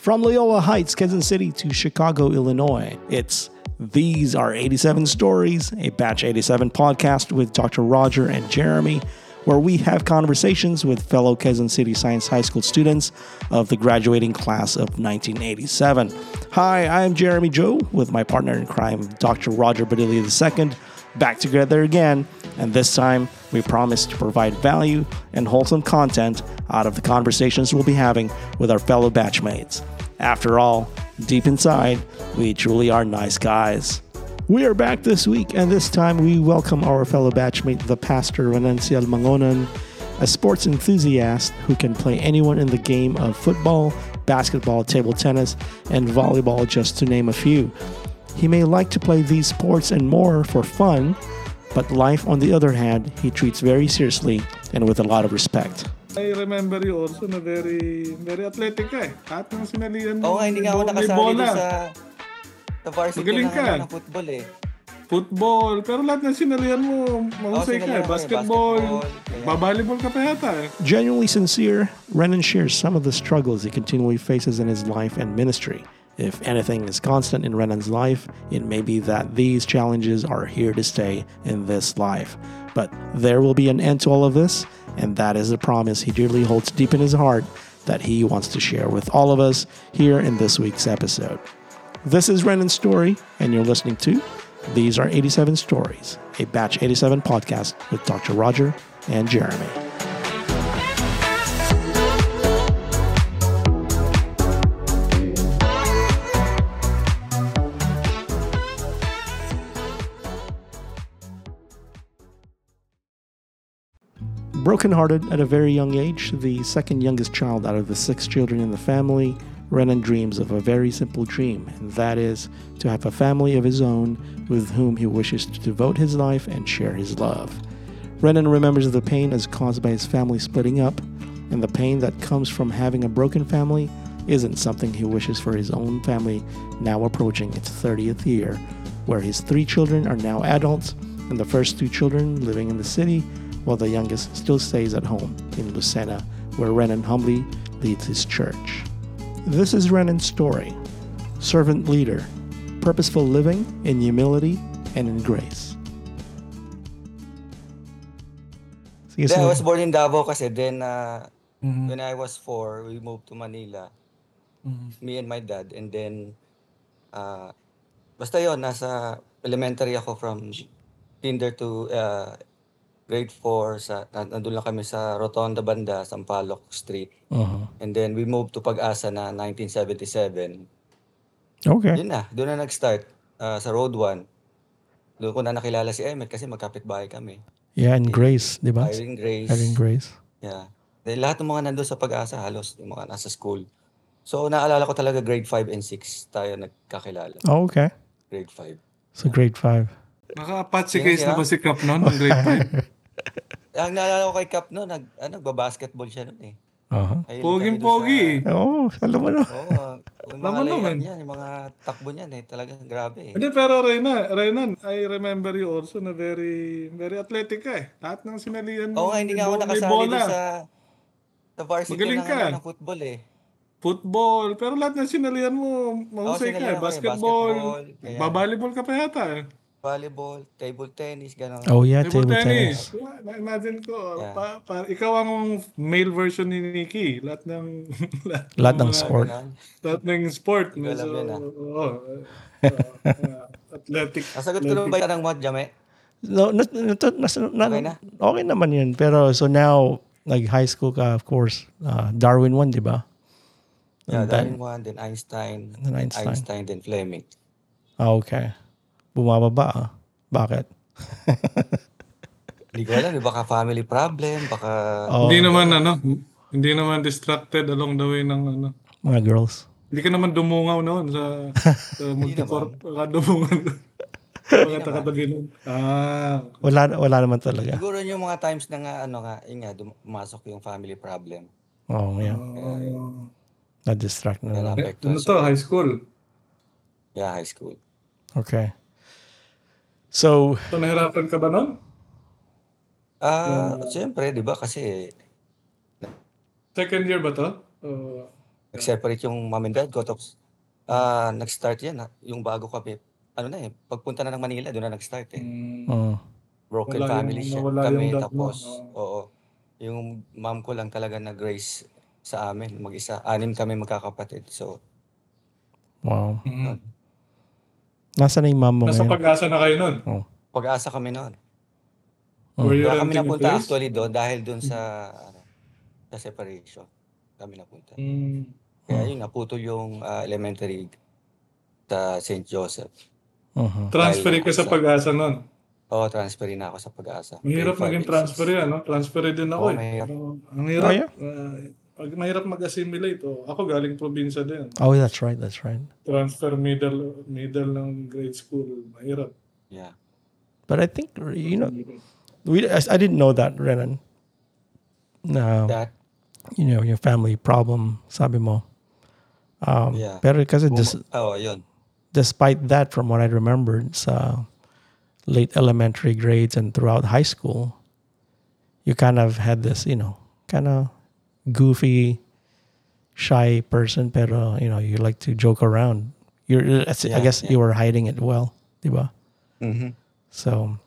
From Loyola Heights, Quezon City to Chicago, Illinois, it's These Are 87 Stories, a Batch 87 podcast with Dr. Roger and Jeremy, where we have conversations with fellow Quezon City Science High School students of the graduating class of 1987. Hi, I'm Jeremy Joe with my partner in crime, Dr. Roger Bedelia II, back together again, and this time we promise to provide value and wholesome content out of the conversations we'll be having with our fellow batchmates. After all, deep inside, we truly are nice guys. We are back this week, and this time we welcome our fellow batchmate, the pastor Renan Mangonan, a sports enthusiast who can play anyone in the game of football, basketball, table tennis, and volleyball, just to name a few. He may like to play these sports and more for fun, but life, on the other hand, he treats very seriously and with a lot of respect. I remember you also na very athletic ka eh. At nang sinalihan mo, hindi ka ako nakasali sa varsity na football eh. Football, pero lahat ng sinalihan mo, mahusay ka eh. Basketball, babalibol ka pa yata eh. Genuinely sincere, Renan shares some of the struggles he continually faces in his life and ministry. If anything is constant in Renan's life, it may be that these challenges are here to stay in this life. But there will be an end to all of this, and that is a promise he dearly holds deep in his heart that he wants to share with all of us here in this week's episode. This is Renan's story, and you're listening to These Are 87 Stories, a Batch 87 podcast with Dr. Roger and Jeremy. Brokenhearted at a very young age, the second youngest child out of the six children in the family, Renan dreams of a very simple dream, and that is to have a family of his own with whom he wishes to devote his life and share his love. Renan remembers the pain as caused by his family splitting up, and the pain that comes from having a broken family isn't something he wishes for his own family, now approaching its 30th year, where his three children are now adults, and the first two children living in the city, while the youngest still stays at home in Lucena, where Renan humbly leads his church. This is Renan's story. Servant leader, purposeful living in humility and in grace. I was born in Davao kasi. Then when I was 4, we moved to Manila. Mm-hmm. Me and my dad. And then, basta yon, nasa elementary ako from kinder to grade 4, nandun lang kami sa Rotonda Banda, Sampaloc Street. Uh-huh. And then we moved to Pag-asa na 1977. Okay. Yun na, doon na nag-start sa Road 1. Doon ko na nakilala si Emmet kasi magkapit-bahay kami. Yeah, and Grace, di ba? Irene Grace. Yeah. Then, lahat ng mga nandun sa Pag-asa, halos yung mga nasa school. So naalala ko talaga grade 5 and 6 tayo nagkakilala. Oh, okay. Grade 5. So yeah. Grade 5. Nakaapat si Grace na ba si Cap noon ng grade 5? Ang naalala ko kay Cap noon, nagbabasketball siya noon eh. Uh-huh. Poging-pogi. Oo, alam mo na. Alam mo naman. Yan, yung mga takbo niyan eh, talagang grabe eh. Hindi, pero Renan, I remember you also na very athletic ka eh. Lahat ng sinalihan mo. Oo, hindi nga ako nakasali doon sa varsity ng football eh. Football, pero lahat ng sinalihan mo, mahusay ka eh. Basketball, babalibol ka pa yata eh. Volleyball, table tennis, gano'n. Oh yeah, table tennis. Na-imagine ko, yeah. Ikaw ang male version ni Nikki. Lahat ng sport. Lahat ng sport. Alam yun na. Athletic. Nasagot ko na ba yung what, Jame? No, okay na. Okay naman yun. Pero so now, like high school ka, of course, Darwin won, di ba? Yeah, Darwin won, then Einstein. Then Fleming. Ah, okay. Bumababa ah. Bakit? Hindi ko alam. Baka family problem. Baka... Oh. Hindi naman distracted along the way ng ano. Mga girls. Hindi ka naman dumungaw noon sa multi-corp. Dumungaw. Mga takatagilan. Wala naman talaga. Siguro yung mga times na nga, pumasok yung family problem. Oo, oh, yeah. Na-distract na. Ano to? High school? Yeah, high school. Okay. So nahirapan ka ba nun? Siyempre, di ba? Kasi... Second year ba to? nag-separate yung mom and dad, nag-start yan. Yung bago kami, pagpunta na ng Manila, doon na nag-start eh. Broken family siya. Kami tapos, oo. Yung mom ko lang talaga nag-raise sa amin, mag-isa. 6 kami magkakapatid, so. Wow. Nasaan na yung mom mo ngayon? Nasa Pag-asa na kayo nun? Oh. Pag-asa kami nun. Wala kami napunta actually doon dahil doon sa separation. Kami napunta. Kaya yun, naputol yung elementary sa St. Joseph. Transferin ka sa Pag-asa nun? Oo, transferin na ako sa Pag-asa. Mahirap maging transfer yan, no? Transferin din ako. Ang hirap. Mahirap mag-assimilate. Ako galing probinsya din. Oh, that's right, that's right. Transfer middle ng grade school. Mahirap. Yeah. But I think, you know, I didn't know that, Renan. No. That? You know, your family problem, sabi mo. Yeah. Pero kasi, despite that, from what I remembered, sa late elementary grades and throughout high school, you kind of had this, you know, kind of goofy, shy person, pero, you know, you like to joke around. I guess you were hiding it well, diba? Mm-hmm. So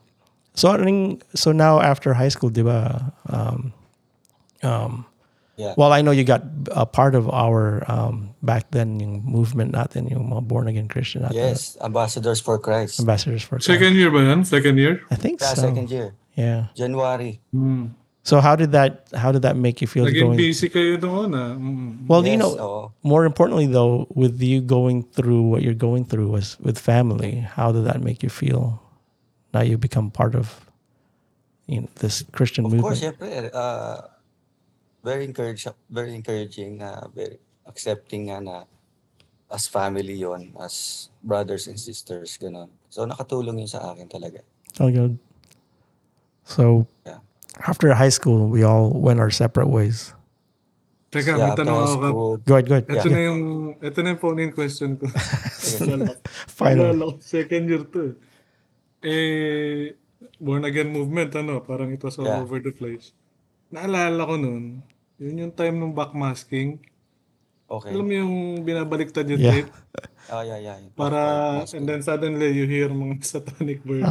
now after high school, diba? Well, I know you got a part of our back then yung movement natin, yung mga born again Christian natin. Yes, Ambassadors for Christ. Second year ba yan? Second year? I think so. Second year. Yeah. January. So how did that make you feel? Naging busy kayo doon na. Well, you know, more importantly though, with you going through what you're going through was with family. How did that make you feel? Now you become part of, you know, this Christian movement. Of course, yeah, very encouraging, very accepting na as family yon, as brothers and sisters, ganon. So nakatulong yun sa akin talaga. Oh God. So after high school, we all went our separate ways. Teka, may tanong ako. Go ahead. Ito na yung phone-in question ko. Final. Second year to. Born again movement, parang it was all over the place. Naalala ko noon, yun yung time ng backmasking. Okay. Alam mo yung binabaliktad yung tape? Yeah. Para, and then suddenly you hear mga satanic words.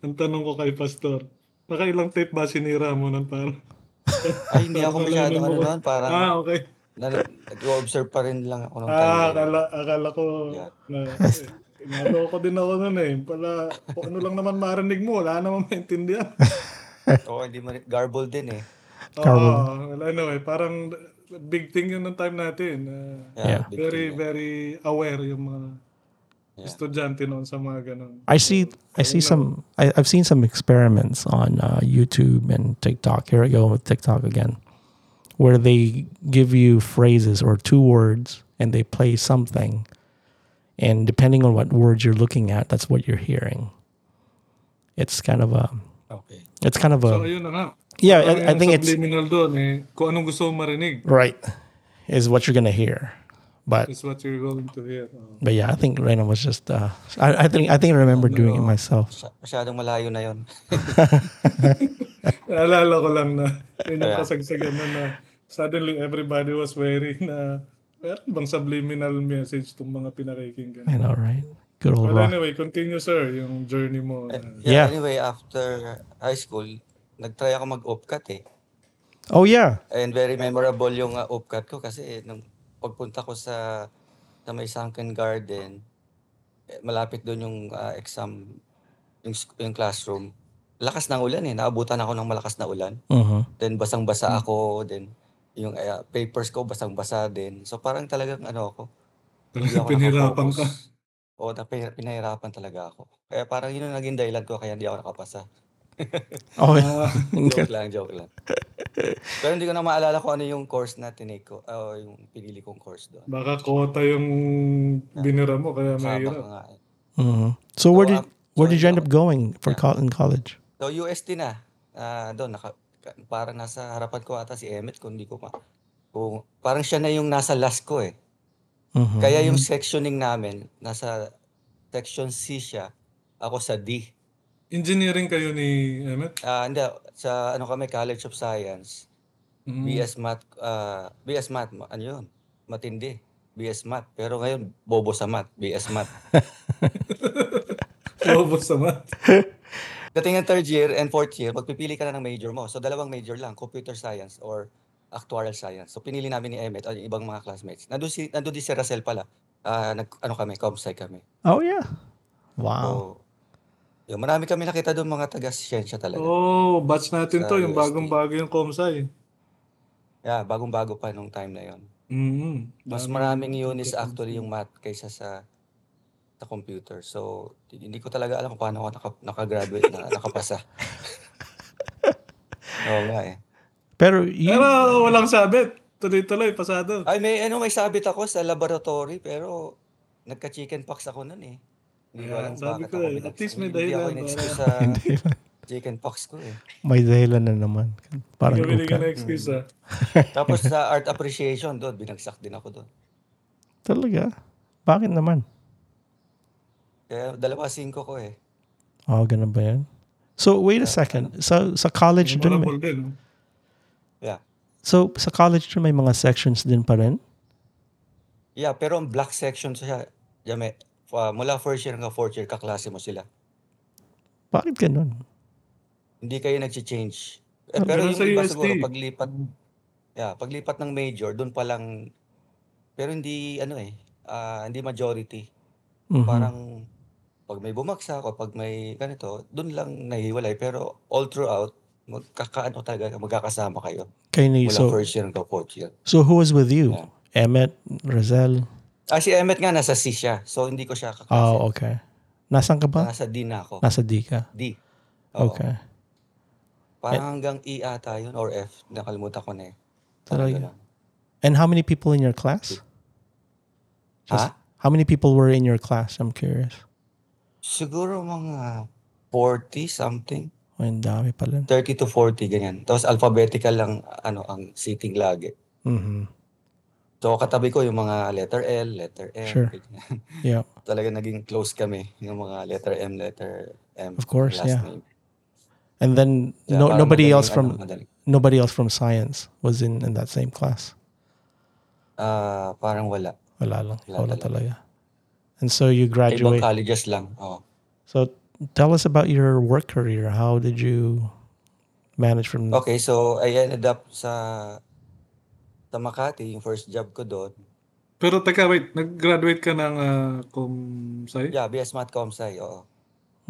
Ang tanong ko kay Pastor, nakailang tape ba sinira mo nun parang? Ay, hindi ako masyado nun. Parang, okay. Nag-observe pa rin lang ako ng time. Akala ko, naloko din ako nun eh. Pala, ano lang naman marinig mo, wala naman maintindihan. Oo, hindi man, garbled din eh. Parang big thing yun ng time natin. Very, very aware yung mga estudyante noon sa mga ganun. I've seen some experiments on YouTube and TikTok. Here I go with TikTok again. Where they give you phrases or two words and they play something. And depending on what words you're looking at, that's what you're hearing. It's kind of a. So yun na nga. Yeah, I think it's subliminal doon eh. Kung anong gusto mong marinig. Right, is what you're gonna hear. But it's what you're going to hear. But yeah, I think Renan was just. I think I remember doing it myself. Masyadong malayo na yun. Naalala ko lang na yun yung kasagsagan na suddenly everybody was wearing na. Meron bang subliminal message itong mga pinakikinggan? I know, right? Good old rock. But anyway, continue, sir, yung journey mo. Anyway, after high school, nag-try ako mag-opcat eh. Oh, yeah. And very memorable yung opcat ko kasi nung pagpunta ko sa may sunken garden, malapit doon yung exam, yung classroom. Lakas ng ulan eh. Naabutan ako ng malakas na ulan. Uh-huh. Then basang-basa ako, then yung papers ko basang-basa din. So parang talagang ako. Talagang pinahirapan ka. Oo, pinahirapan talaga ako. Kaya parang yun ang naging dahilan ko kaya hindi ako nakapasa. Okay. Joke lang. Pero hindi ko na maalala kung ano yung course na tinake ko. Yung pinili kong course doon. Baka kota yung binira mo kaya mahirap. So where did you end up going for college? So UST na. Doon parang nasa harapan ko ata si Emmet kung parang siya na yung nasa last ko eh. Uh-huh. Kaya yung sectioning namin nasa section C siya, ako sa D. Engineering kayo ni Emmet? Hindi, sa College of Science. BS Math, ano yun? Matindi. BS Math. Pero ngayon, bobo sa math. BS Math. Bobo sa math. Dating ng third year and fourth year, magpipili ka na ng major mo. So, dalawang major lang, Computer Science or Actuarial Science. So, pinili namin ni Emmet at ibang mga classmates. Nandun din si Racel pala. Comsci kami. Oh, yeah. Wow. So, yung marami kami nakita doon mga taga-siyensya talaga. Oh, batch natin to. Yung UST. Bagong-bago yung Comsci. Yeah, bagong-bago pa nung time na yon. Mm-hmm. Mas maraming units actually yung math kaysa sa computer. So, hindi ko talaga alam kung paano ako nakagraduate na nakapasa. Oo nga eh. Pero, walang sabit. Tuloy-tuloy, pasado. Ay, may sabit ako sa laboratory, pero nagka-chicken pox ako nun eh. Hindi ko alam bakit ko, ako. At least may dahilan. Hindi ako in-excuse sa chicken pox ko eh. May dahilan na naman. Parang hindi ka na-excuse ah. Tapos sa art appreciation doon, binagsak din ako doon. Talaga? Bakit naman? Kaya 2-5 ko eh. Oh, ganun ba yan? So, wait a second. Sa college doon may... Yeah. So, sa college din may mga sections din pa rin? Yeah, pero ang black section siya, Jame, mula first year hanggang fourth year, kaklase mo sila. Bakit ganun? Hindi kayo nag-change. Pero yung iba siguro, paglipat ng major, doon palang, pero hindi, hindi majority. Mm-hmm. Parang, pag may bumagsak o pag may ganito, doon lang nahiwalay. Pero all throughout, magkakasama kayo. Mula first year hanggang fourth year. So who was with you? Yeah. Emmet, Racel? Si Emmet nga, nasa C siya. So hindi ko siya kakasama. Oh, okay. Nasaan ka ba? Nasa D na ako. Nasa D ka? D. Oo. Okay. Parang hanggang E ata yun or F. Nakalimutan ko na eh. Talaga. And how many people in your class? How many people were in your class? I'm curious. Siguro mga 40 something. Ang dami pala. 30 to 40, ganyan. Tapos alphabetical lang ang seating lagi. Mm-hmm. So katabi ko yung mga letter L, letter M. Sure. Yeah. Talaga naging close kami yung mga letter M. Of course, yeah. Name. And then nobody else from science was in that same class. Parang wala. Wala talaga. And so you graduate. Ibang colleges lang. Oh. So tell us about your work career. How did you manage from... Okay, so I ended up sa Makati, yung first job ko doon. Pero teka, wait. Nag-graduate ka ng Comsci? Yeah, BS Math Comsci, oo.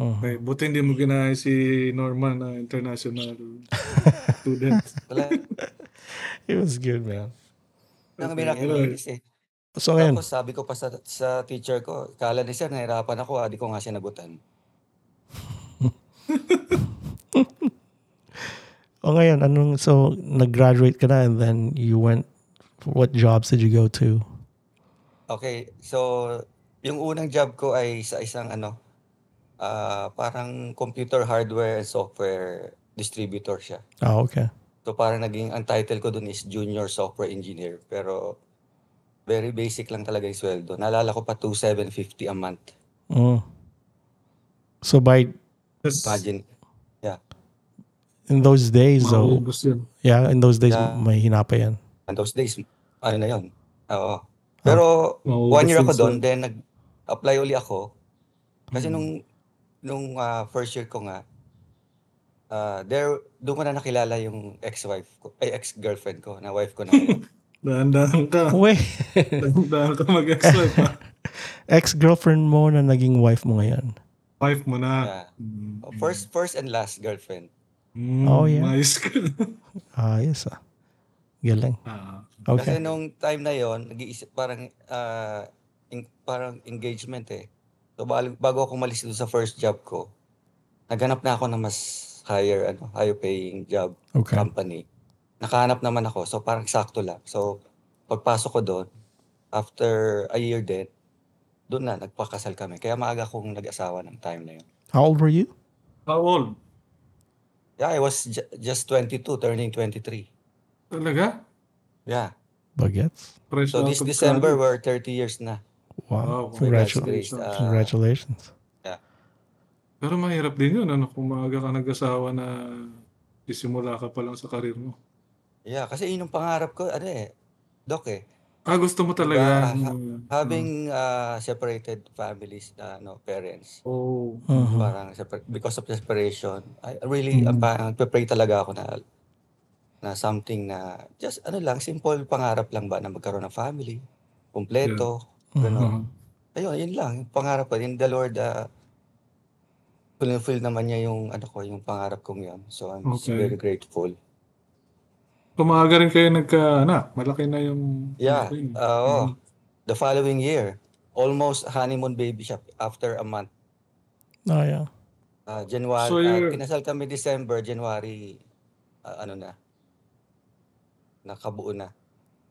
Uh-huh. Okay, buti hindi mo ginaya si Norman na international student. It was good, man. So, tapos sabi ko pa sa teacher ko, kala ni sir, nahirapan ako, di ko nga sinagutan. O ngayon, so nag-graduate ka na and then you went, what jobs did you go to? Okay, so yung unang job ko ay sa isang parang computer hardware and software distributor siya. Ah, okay. So parang ang title ko dun is junior software engineer, pero very basic lang talaga yung sweldo. Naalala ko pa $2,750 a month. Oh. So by... Imagine. Yeah. In those days, though. Yeah, in those days, may hina pa yan. In those days, ano na yun. Oo. Pero, 1 year ako doon, then nag-apply uli ako. Kasi nung first year ko nga, doon ko na nakilala yung ex-girlfriend ko, na wife ko na. Dahan-dahan ka. Uwe. Dahan-dahan ka mag-ex-wife. Ex-girlfriend mo na naging wife mo ngayon. Wife mo na. Yeah. First and last girlfriend. Oh, yeah. Maayos ka na. Ayos ah. Galing. Okay. Kasi nung time na yon, nag-iisip parang engagement eh. So bago ako umalis doon sa first job ko, naghanap na ako ng mas higher paying job company. Nakahanap naman ako. So parang sakto lang. So pagpasok ko doon, after a year din, doon na, nagpakasal kami. Kaya maaga kong nag-asawa ng time na yun. How old were you? How old? Yeah, I was just 22, turning 23. Talaga? Yeah. Bagets? So this December, we're 30 years na. Wow. Congratulations. Congratulations. Yeah. Pero mahirap din yun, kung maaga ka nag-asawa na isimula ka pa lang sa karir mo. Yeah, kasi yun yung pangarap ko, ano eh, Doc eh. Gusto mo talaga. Having separated families, parents. Oh. Uh-huh. Parang because of separation, I really, nagpe-pray talaga ako na something na, just ano lang, simple pangarap lang ba na magkaroon ng family, kumpleto, gano'n. Ayun, yun lang, yung pangarap ko. And the Lord, fulfill naman niya yung, yung pangarap kong yun. So I'm very grateful. Kumaga rin kayo nagka-anak. Malaki na yung... Yeah. The following year, almost honeymoon baby siya after a month. Oh, yeah. January. So kinasal kami December, January, nakabuo na.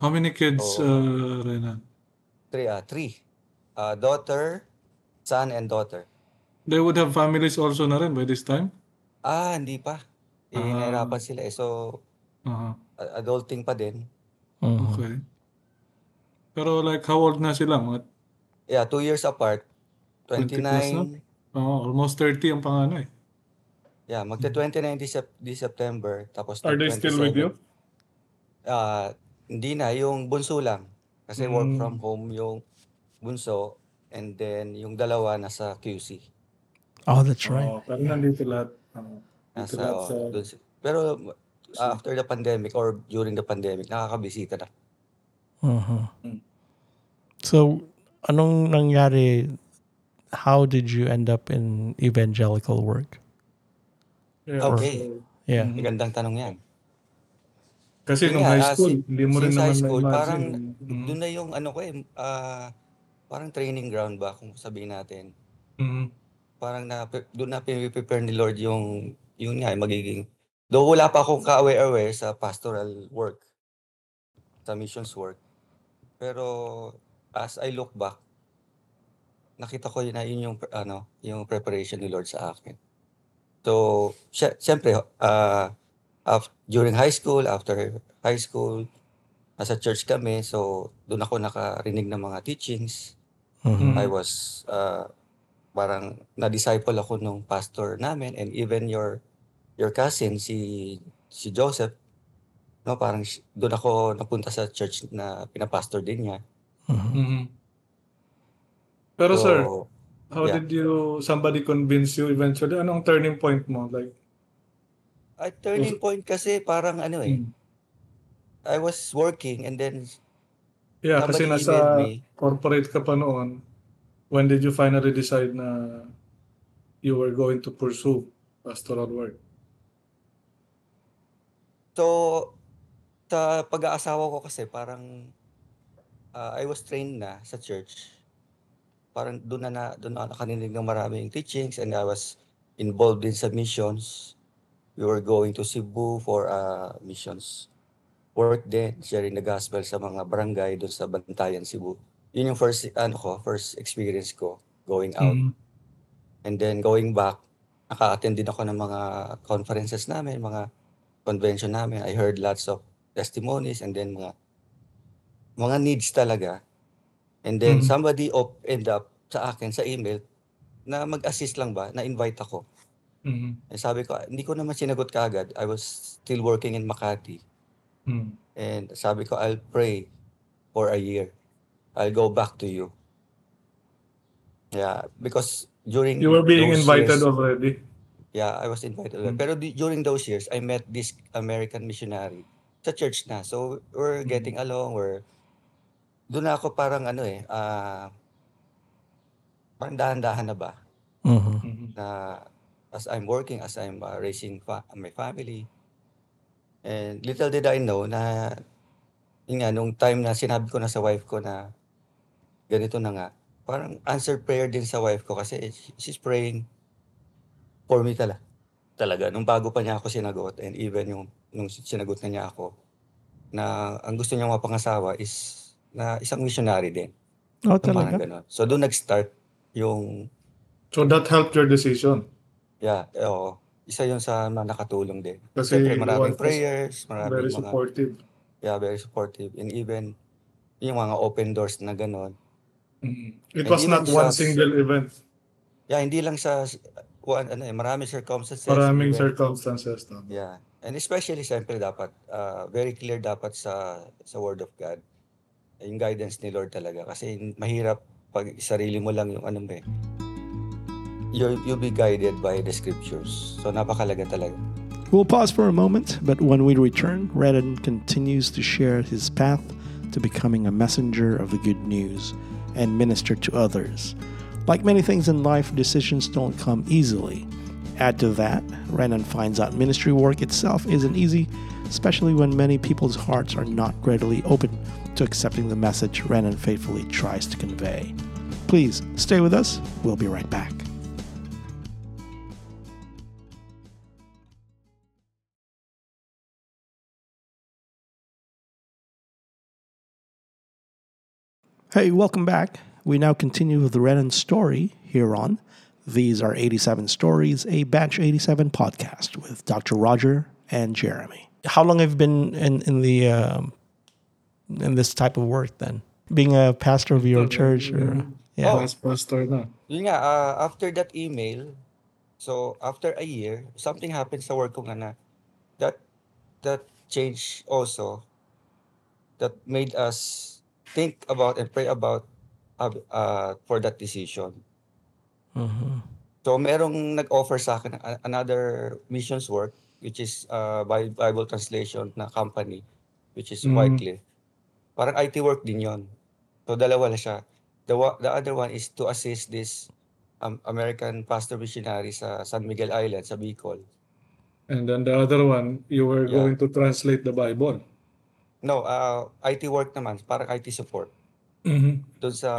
How many kids, Renan? Three. Daughter, son, and daughter. They would have families also na rin by this time? Hindi pa. Nahirapan sila. So... adulting pa din. Okay. Pero like, how old na sila? Yeah, 2 years apart. 29. Almost 30 ang panganay. Yeah, magta-29 this September. Tapos are they still with you? Hindi na. Yung bunso lang. Kasi work from home yung bunso. And then yung dalawa nasa QC. Oh, that's right. Pero nandito lahat. Pero after the pandemic or during the pandemic, nakakabisita na. So, anong nangyari? How did you end up in evangelical work? Yeah. Magandang tanong yan. Kasi nung high school, hindi mo rin naman na-imagine. Parang doon na yung parang training ground ba kung sabihin natin. Parang doon na pinipipare ni Lord yung magiging. Though wala pa akong ka-aware sa pastoral work, sa missions work. Pero as I look back, nakita ko na yun yung preparation ni Lord sa akin. So, siyempre, during high school, after high school, nasa church kami. So, doon ako nakarinig ng mga teachings. I was, parang na-disciple ako nung pastor namin and even your cousin, si Joseph, no, parang doon ako napunta sa church na pinapastor din niya. Pero sir, how did somebody convince you eventually? Anong turning point mo? Like, turning point kasi parang I was working and then kasi nasa corporate ka pa noon. When did you finally decide na you were going to pursue pastoral work? So, sa pag-aasawa ko kasi parang I was trained na sa church. Parang doon na nakaninig ng maraming teachings and I was involved in sa missions. We were going to Cebu for missions work din, sharing the gospel sa mga barangay doon sa Bantayan, Cebu. Yun yung first experience ko going out. And then going back, naka-attend din ako ng mga conferences namin, mga convention namin. I heard lots of testimonies and then mga needs talaga. And then somebody opened up sa akin sa email na mag-assist lang ba, na-invite ako. And sabi ko, hindi ko naman sinagot kaagad. I was still working in Makati. And sabi ko, I'll pray for a year. I'll go back to you. Yeah, because during... You were being invited already. Yeah, I was invited. Pero during those years, I met this American missionary sa church na. So, we're getting along. Doon ako parang parang dahan-dahan na ba? Na as I'm working, as I'm raising my family. And little did I know na, nung time na sinabi ko na sa wife ko na ganito na nga, parang answered prayer din sa wife ko kasi she's praying for me talaga. Nung bago pa niya ako sinagot and even nung sinagot na niya ako na ang gusto niyang mapangasawa is na isang missionary din. Talaga? So doon nag-start yung... So that helped your decision? Yeah, isa yun sa nakatulong din. Kasi maraming prayers, maraming very supportive. Yeah, very supportive. And even yung mga open doors na gano'n. It was not one single event. Yeah, hindi lang sa... Maraming circumstances. Maraming circumstances. Yeah. And especially, siyempre, dapat, very clear dapat sa Word of God, yung guidance ni Lord talaga. Kasi mahirap pag sarili mo lang yung ano ba eh. You'll be guided by the Scriptures. So, napakalaga talaga. We'll pause for a moment, but when we return, Renan continues to share his path to becoming a messenger of the good news and minister to others. Like many things in life, decisions don't come easily. Add to that, Renan finds out ministry work itself isn't easy, especially when many people's hearts are not readily open to accepting the message Renan faithfully tries to convey. Please stay with us. We'll be right back. Hey, welcome back. We now continue with Renan's story here on These Are 87 Stories, a Batch 87 podcast with Dr. Roger and Jeremy. How long have you been in this type of work then? Being a pastor of your church? Or, yeah. Oh, pastor na. Yun nga, after that email, so after a year, something happened sa work ko nga na that changed also, that made us think about and pray about for that decision. Mm-hmm. So merong nag-offer sa akin another missions work, which is by Bible translation na company, which is Wycliffe. Parang IT work din yon. So dalawa na siya. The other one is to assist this American pastor missionary sa San Miguel Island, sa Bicol. And then the other one, you were going to translate the Bible. No, IT work naman, parang IT support. Mm-hmm. Doon sa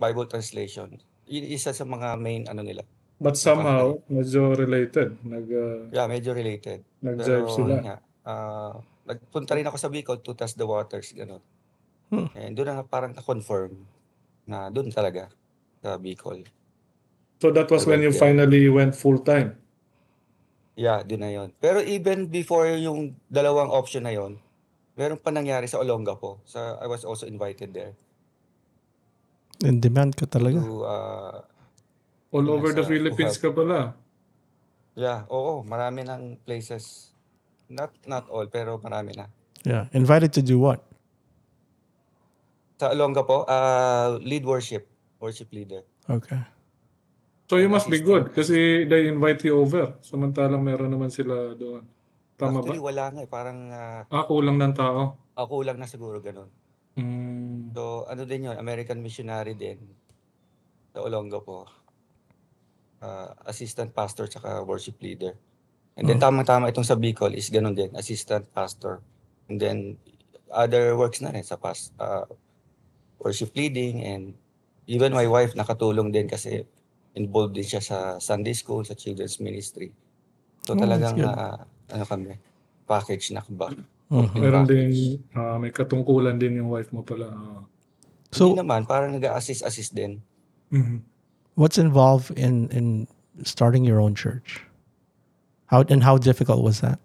Bible translation. Isa sa mga main ano nila. But somehow, medyo related. Medyo related. Nag-jive sila. Nagpunta rin ako sa Bicol to test the waters. Ganun. And doon na parang na-confirm na doon talaga sa Bicol. So that was when you finally went full-time? Yeah, doon na yun. Pero even before yung dalawang option na yun, meron pa nangyari sa Olongapo. So I was also invited there. In demand ka talaga? To, all over the Philippines ka pala? Yeah, oo. Marami ng places. Not all, pero marami na. Yeah. Invited to do what? Sa Olongapo, lead worship. Worship leader. Okay. So you must be good kasi they invite you over. Samantalang meron naman sila doon. Tama actually, ba? Wala nga eh. Parang... kulang ng tao? Kulang na siguro, ganun. So, ano din yun? American missionary din. Sa Olongapo. Assistant pastor tsaka worship leader. And then, tama-tama itong sa Bicol is ganun din. Assistant pastor. And then, other works na rin sa worship leading. And even my wife nakatulong din kasi involved din siya sa Sunday school, sa children's ministry. So, talagang... ano kami, package na ba? Meron din, may katungkulan din yung wife mo pala. So, hindi naman, parang nag-assist din. Mm-hmm. What's involved in starting your own church? How difficult was that?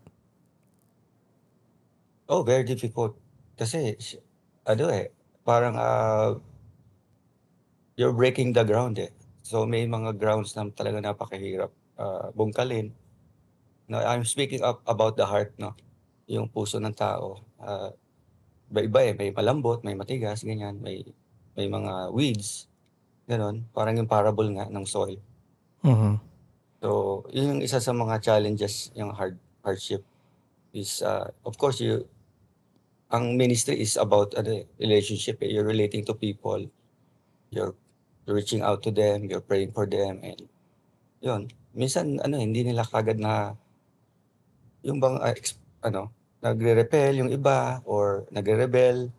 Oh, very difficult. Kasi, parang you're breaking the ground eh. So may mga grounds na talaga napakahirap bungkalin. No, I'm speaking up about the heart, no? Yung puso ng tao. Iba eh. May malambot, may matigas, ganyan. May mga weeds. Ganon. Parang yung parable nga ng soil. Mm-hmm. So, yun yung isa sa mga challenges, yung hardship. Is, of course, ang ministry is about relationship. Eh. You're relating to people. You're reaching out to them. You're praying for them. And yun. Minsan, hindi nila kagad na yung bang nagre-repel yung iba or nagre-rebel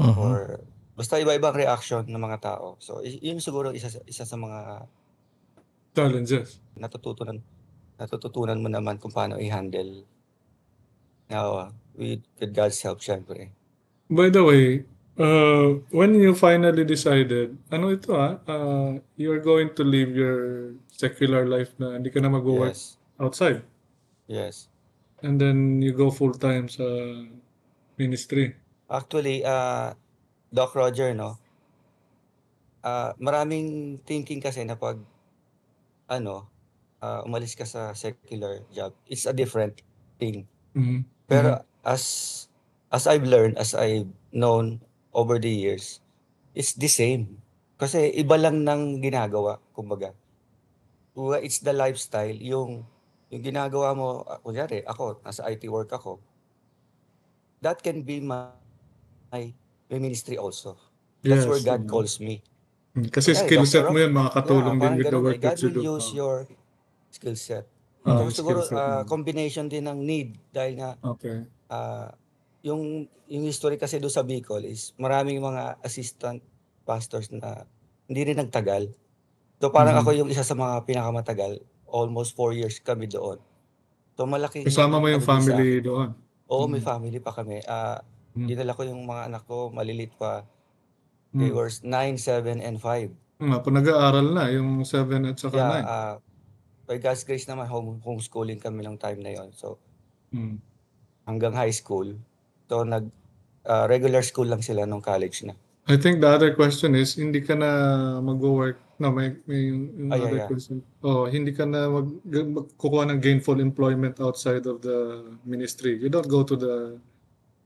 or basta iba-ibang reaction ng mga tao. So yun siguro isa sa mga challenges. Natututunan mo naman kung paano i-handle now with God's help syempre. By the way, when you finally decided, you're going to live your secular life na hindi ka na mag-work outside. Yes. And then you go full-time sa ministry. Actually, Doc Roger, no? Maraming thinking kasi na pag umalis ka sa secular job, it's a different acting. Mm-hmm. Pero as I've learned, as I've known over the years, it's the same. Kasi iba lang nang ginagawa, kumbaga. It's the lifestyle, yung ginagawa mo, kunyari, ako, nasa IT work ako. That can be my ministry also. That's where God calls me. Kasi skill set mo yun, makakatulong din with the work that you do. God will use your skill set. Siguro combination din ng need dahil nga yung history kasi doon sa Bicol is maraming mga assistant pastors na hindi rin nagtagal. So parang ako yung isa sa mga pinakamatagal. Almost 4 years kami doon. So malaki. Kasama mo yung family doon? Oo, may family pa kami. Dinala ko yung mga anak ko, malilit pa. They were 9, 7, and 5. Kung nag-aaral na, yung 7 at saka 9. By God's grace naman, homeschooling kami ng time na yon. So, hanggang high school. So, regular school lang sila nung college na. I think the other question is, hindi ka na mag-work na question. Oh, hindi ka na magkukuha ng gainful employment outside of the ministry. You don't go to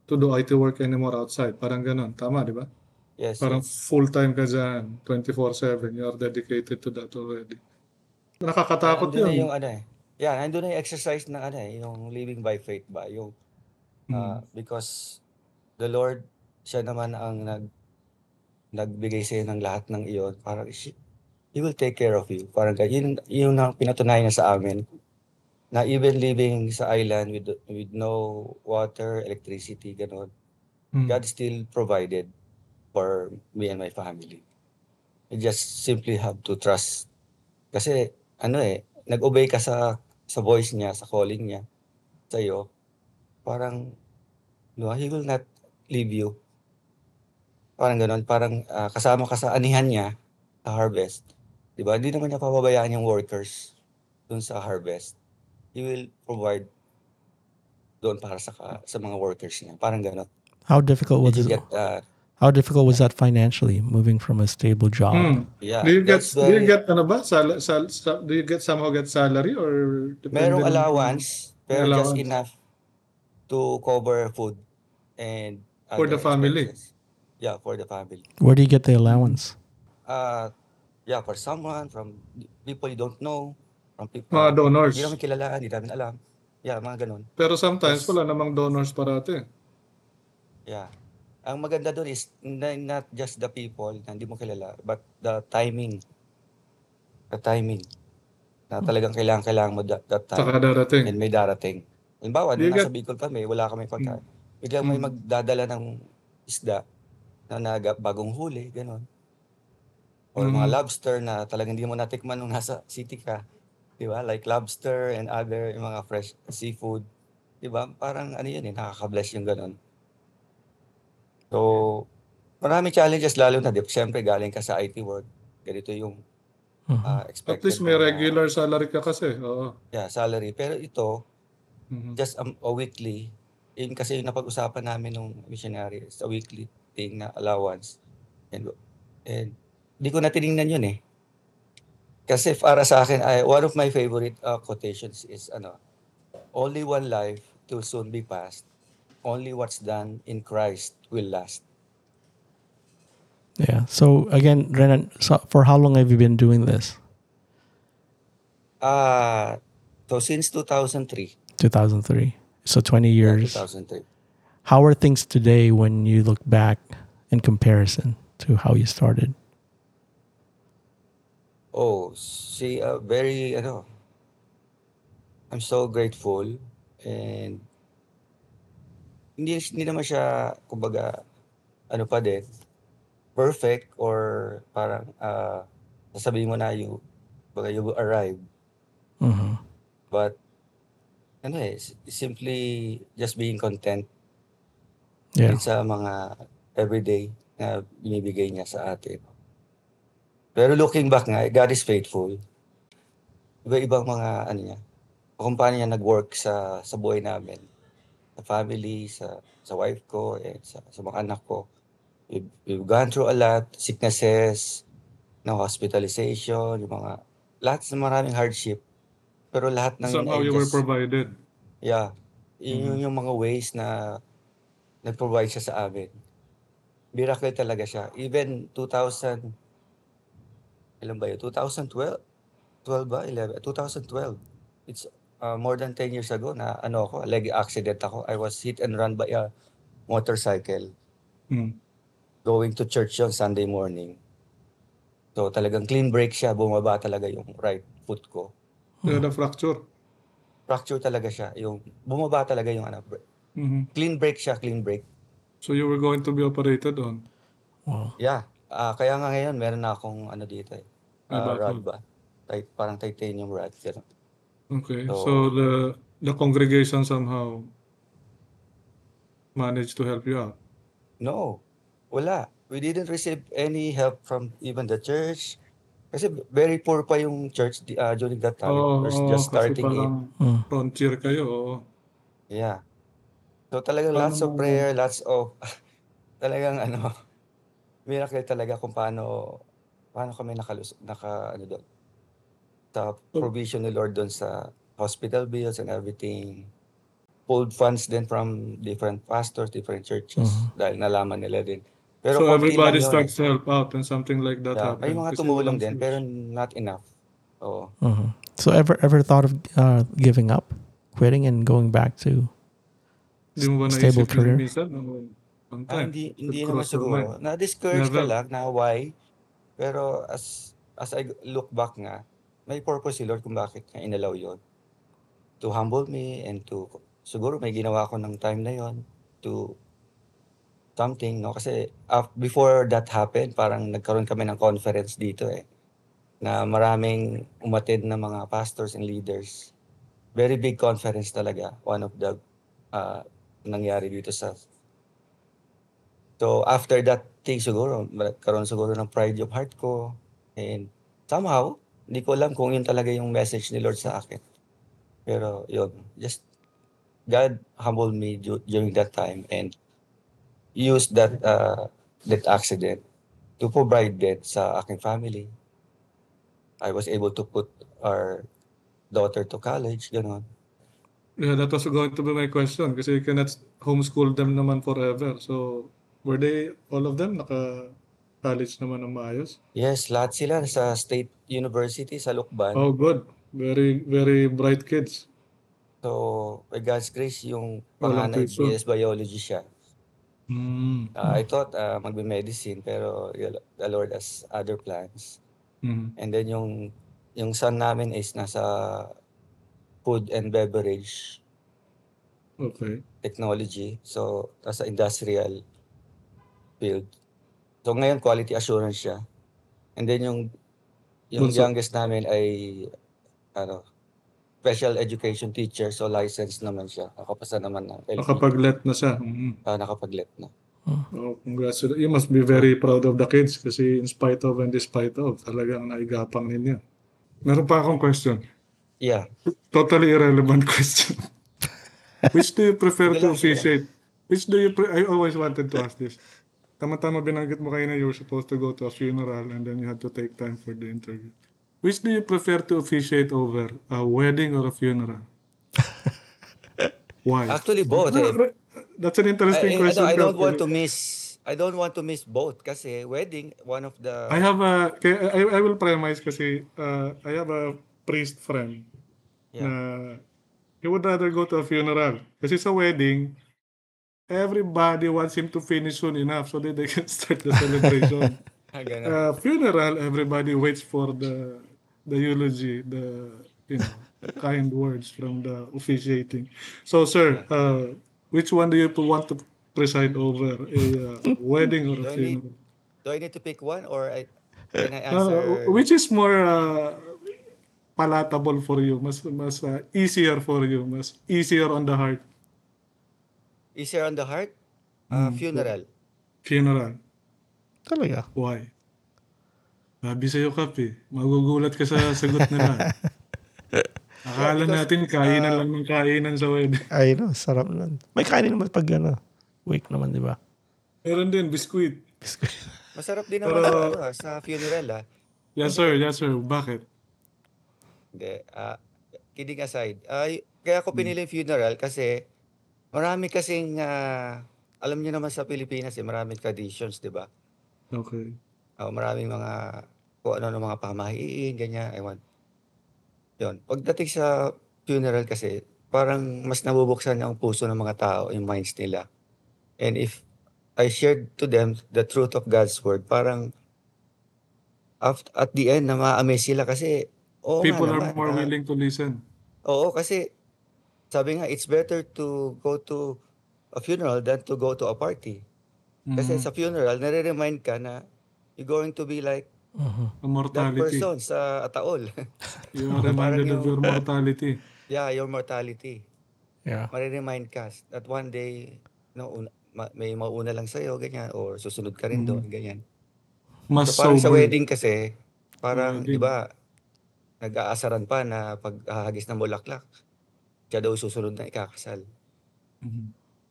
do IT work anymore outside. Parang ganun. Tama, di ba? Yes, parang full-time ka dyan, 24/7, you're dedicated to that already. Nakakatakot yun. Na yung, nandun na yung exercise ng yung living by faith ba, yung because the Lord, siya naman ang nagbigay sa'yo ng lahat ng iyon, parang He will take care of you. Parang yun ang pinatunayan niya sa amin, na even living sa island with no water, electricity, ganun, God still provided for me and my family. You just simply have to trust. Kasi, nag-obey ka sa voice niya, sa calling niya, sa'yo. Parang, He will not leave you. Parang ganon, parang kasama ka sa anihan niya, sa harvest. Diba? Hindi naman niya pababayaan yung workers dun sa harvest. He will provide doon para sa mga workers niya. Parang ganon. How difficult was it? How difficult was that financially, moving from a stable job? Yeah. Do you somehow get salary or? Merong allowance, pero allowance. Just enough to cover food and for the family. Yeah, for the family. Where do you get the allowance? For someone, from people you don't know, from people. Mga donors. Hindi namin kilalaan, hindi namin alam. Yeah, mga ganun. Pero sometimes wala namang donors parate. Yeah. Ang maganda doon is not just the people na hindi mo kilala, but the timing. The timing. Na talagang kailangan mo that time. Saka darating. And may darating. Halimbawa, nasa Bicol kami, wala kami pagkain. Biglang may magdadala ng isda na bagong huli, gano'n. Or mga lobster na talagang hindi mo natikman nung nasa city ka. Diba? Like lobster and other mga fresh seafood. Diba? Parang nakaka-bless yung gano'n. So, maraming challenges lalo na. Siyempre, galing ka sa IT work. Ganito yung expected. At least may regular salary ka kasi. Oo. Yeah, salary. Pero ito, just a weekly. Yun kasi yung napag-usapan namin nung missionary. It's a weekly thing na allowance. And di ko na tinignan yun eh. Kasi para sa akin, one of my favorite quotations is, only one life will soon be passed. Only what's done in Christ will last. Yeah. So again, Renan, for how long have you been doing this? So since 2003. 2003. So 20 years. Yeah, 2003. How are things today when you look back in comparison to how you started? Oh, see, very, I'm so grateful and hindi naman siya, kumbaga, pa din, perfect or parang sasabihin mo na you will arrive. Mm-hmm. But, simply just being content sa mga everyday na binibigay niya sa atin. Pero looking back nga, God is faithful. Iba-ibang mga, kumpanya niya nag-work sa buhay namin. Sa family, sa wife ko, sa mga anak ko. We've gone through a lot, sicknesses, hospitalization, yung mga, lahat ng maraming hardship. Pero lahat ng... Somehow you were provided. Yeah. Yun yung mga ways na nag-provide siya sa amin. Miracle talaga siya. Even 2012. It's more than 10 years ago na a leg accident ako. I was hit and run by a motorcycle. Going to church on Sunday morning. So talagang clean break siya. Bumaba talaga yung right foot ko. Na-fracture? Fracture talaga siya. Yung, bumaba talaga yung ano. Clean break siya, clean break. So you were going to be operated on? Wow. Yeah. Kaya nga ngayon, meron na akong ano dito eh. Rod ba? Parang titanium rod. Okay. So the congregation somehow managed to help you out? No. Wala. We didn't receive any help from even the church. Kasi very poor pa yung church during that time. Just starting in. Frontier kayo. Yeah. So talagang lots of prayer, lots of... talagang ano... Miracle talaga kung paano kami doon. Sa provision ni Lord doon sa hospital bills and everything. Pulled funds then from different pastors, different churches. Dahil nalaman nila din. Pero so everybody starts to help out and something like that happens. May mga tumulong din, pero not enough. Oo. So ever thought of giving up? Quitting and going back to stable career? Hindi naman siguro. Na-discourage ka lang na why. Pero as I look back nga, may purpose si Lord kung bakit niya inalaw yon. To humble me and to, siguro may ginawa ko ng time na yon to something, no? Kasi before that happened, parang nagkaroon kami ng conference dito eh, na maraming umattend na mga pastors and leaders. Very big conference talaga, one of the nangyari dito sa... So after that thing siguro, nagkaroon siguro ng pride of heart ko. And somehow, hindi ko alam kung yun talaga yung message ni Lord sa akin. Pero yun, just God humbled me during that time and use that that accident to provide that sa aking family. I was able to put our daughter to college, gano'n. Yeah, that was going to be my question kasi you cannot homeschool them naman forever. So, were they, all of them, naka-college naman ng maayos? Yes, lahat sila sa State University sa Lucban. Oh, good. Very, very bright kids. So, by God's grace, yung panganay, BS Biology siya. I thought magbe-medicine pero the Lord has other plans. And then yung son namin is nasa food and beverage technology. So, nasa industrial field. So, ngayon quality assurance siya. And then yung youngest namin ay special education teacher, so licensed naman siya. Nakapasa naman na. Nakapag-let na siya. Nakapag-let na. Oh, congratulations. You must be very proud of the kids kasi in spite of and despite of, talagang naigapang ninyo. Meron pa akong question. Yeah. Totally irrelevant question. Which do you prefer to officiate? I always wanted to ask this. Tama-tama binanggit mo kayo na you were supposed to go to a funeral and then you had to take time for the interview. Which do you prefer to officiate over, a wedding or a funeral? Why? Actually, both. That's an interesting question. I don't want to miss both. Kasi wedding, one of the. I will premise kasi I have a priest friend. Yeah. He would rather go to a funeral. Kasi sa wedding, everybody wants him to finish soon enough so that they can start the celebration. Funeral, everybody waits for the eulogy, kind words from the officiating. So, sir, which one do you want to preside over, a wedding or a funeral? Do I need to pick one, or can I answer? Which is more palatable for you, mas easier for you, mas easier on the heart? Easier on the heart? Funeral. Funeral. Talaga? Why? Sabi sa'yo, Kapi. Magugulat ka sa sagot nila. Akala natin kainan lang ng kainan sa wedding. Ay, no. Sarap lang. May kainan naman pag wake naman, di ba? Meron din, biskuit. Masarap din naman sa funeral, ha? Yes, sir. Yes, sir. Bakit? Hindi. Kidding aside. Kaya ako pinili funeral kasi Marami kasing, alam niyo naman sa Pilipinas, eh, maraming traditions, di ba? Okay. Maraming mga, kung ano mga pamahiin, ganyan, ewan. Yun. Pagdating sa funeral kasi, parang mas nabubuksan ang puso ng mga tao, yung minds nila. And if I shared to them the truth of God's word, parang at the end, na ma-amaze sila kasi, oo, people nga, are more willing to listen. Oo, kasi sabi nga, it's better to go to a funeral than to go to a party. Kasi sa funeral, nare-remind ka na you're going to be like that person sa ataol. You're reminded of your mortality. Yeah, your mortality. Yeah. Mare-remind ka that one day, no, may mauna lang sa'yo, ganyan, or susunod ka rin doon, ganyan. Mas so, parang sober. Sa wedding kasi, parang, di ba, nag-aasaran pa na pag hagis ng bulaklak, siya daw susunod na ikakasal.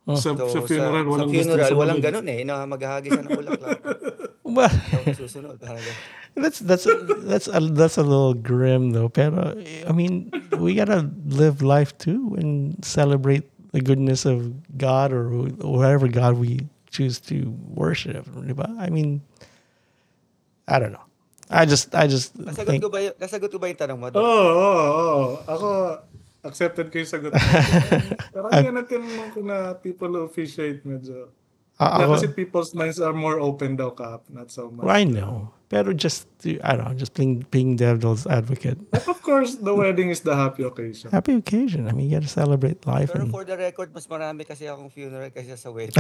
Sa funeral, walang ganun eh, na maghahagis ng bulaklak. Susunod, that's a little grim though, pero, I mean, we gotta live life too and celebrate the goodness of God or whatever God we choose to worship, diba? I mean, I don't know. I just think... Nasagot ko ba yung tanong mo? Oo. Ako, accepted ko yung sagot mo. Pero natin mo na people officiate medyo. Kasi people's minds are more open daw ka. Not so much. Well, I know. Pero just, I don't know, just being devil's advocate. But of course, the wedding is the happy occasion. Happy occasion. I mean, you gotta celebrate life. Pero for the record, mas marami kasi akong funeral kasi sa wedding.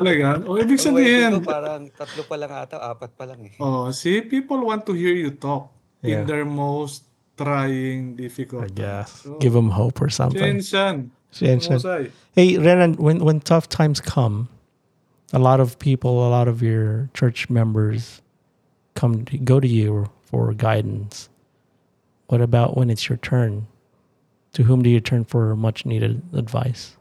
Talaga? O, ibig sabihin. Wedding ko parang 3 pa lang ata, 4 pa lang eh. Oh, see, people want to hear you talk in their most trying, difficult. Yes. So, give them hope or something. Shenshan. Hey, Renan, when tough times come, a lot of people, a lot of your church members go to you for guidance. What about when it's your turn? To whom do you turn for much needed advice?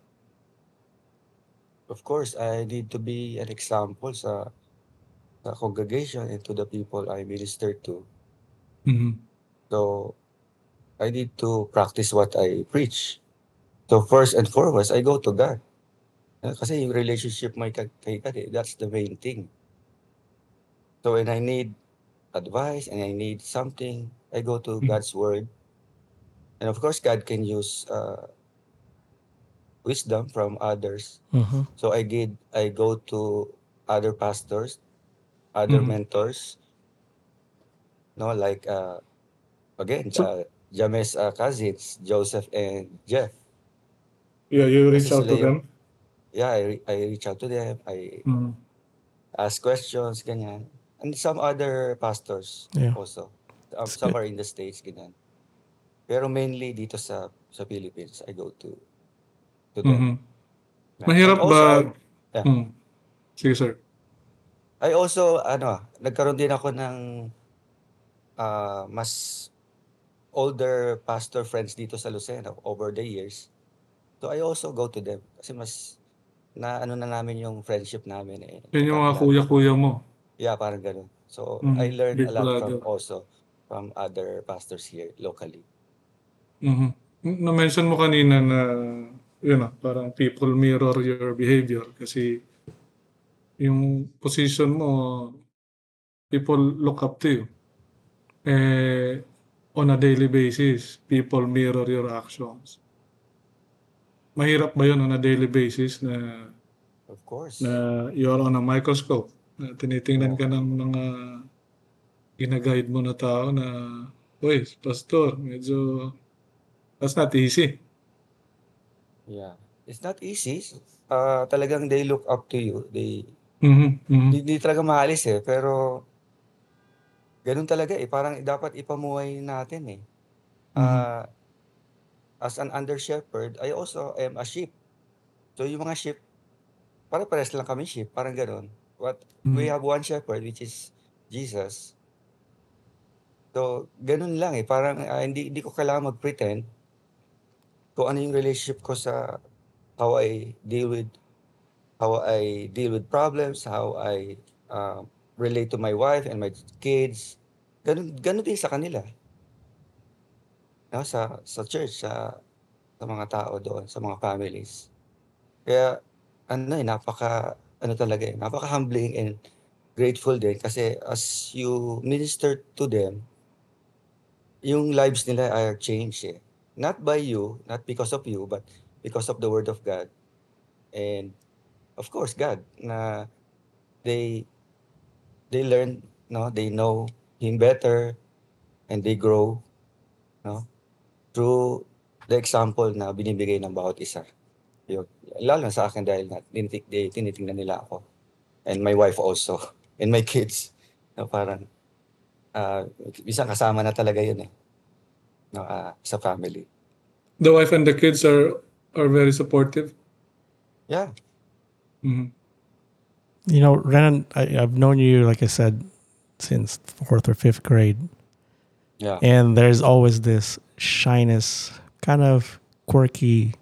Of course, I need to be an example sa congregation and to the people I minister to. So I need to practice what I preach. So first and foremost, I go to God. Kasi yung relationship may kay God, that's the main thing. So when I need advice and I need something, I go to God's word. And of course, God can use wisdom from others. So I go to other pastors, other mentors. No, like, again, James' cousins, Joseph and Jeff. Yeah, you reach out to them? Yeah, I reach out to them. I ask questions, ganyan. And some other pastors also. Some are in the States, ganyan. Pero mainly dito sa Philippines, I go to them. Mahirap also, ba? Yeah. Sige, sir. I also, nagkaroon din ako ng mas older pastor friends dito sa Lucena over the years. So I also go to them kasi mas na namin yung friendship namin eh. Yun yung mga kuya-kuya mo. Yeah, parang gano'n. So, I learned a lot from other pastors here locally. Na-mention mo kanina na, parang people mirror your behavior kasi yung position mo, people look up to you. On a daily basis, people mirror your actions. Mahirap ba yun on a daily basis na, of course, na you're on a microscope? Na tinitingnan ka ng mga ginaguide mo na tao na, uy, pastor, medyo, that's not easy. Yeah. It's not easy. Talagang they look up to you. They, hindi talaga maalis eh, pero ganun talaga eh. Parang dapat ipamuhay natin eh. As an under shepherd, I also am a sheep. So yung mga sheep, pare-pares lang kami sheep, parang ganun. But we have one shepherd, which is Jesus. So, ganun lang eh. Parang hindi ko kailangan mag-pretend kung ano yung relationship ko sa how I deal with problems, how I relate to my wife and my kids. Ganun din sa kanila. No, sa church, sa mga tao doon, sa mga families. Kaya ano eh, napaka-humbling and grateful din kasi as you minister to them, yung lives nila are changed eh. Not by you, not because of you, but because of the Word of God. And of course, God, na they learn, no, they know Him better and they grow, no, through the example na binibigay ng bawat isa. Yun. Lalo sa akin dahil na tinitingnan nila ako. And my wife also. And my kids. No, parang isang kasama na talaga yun eh, no, sa family. The wife and the kids are very supportive? Yeah. Mm-hmm. You know, Renan, I've known you, like I said, since 4th or 5th grade. Yeah. And there's always this shyness, kind of quirky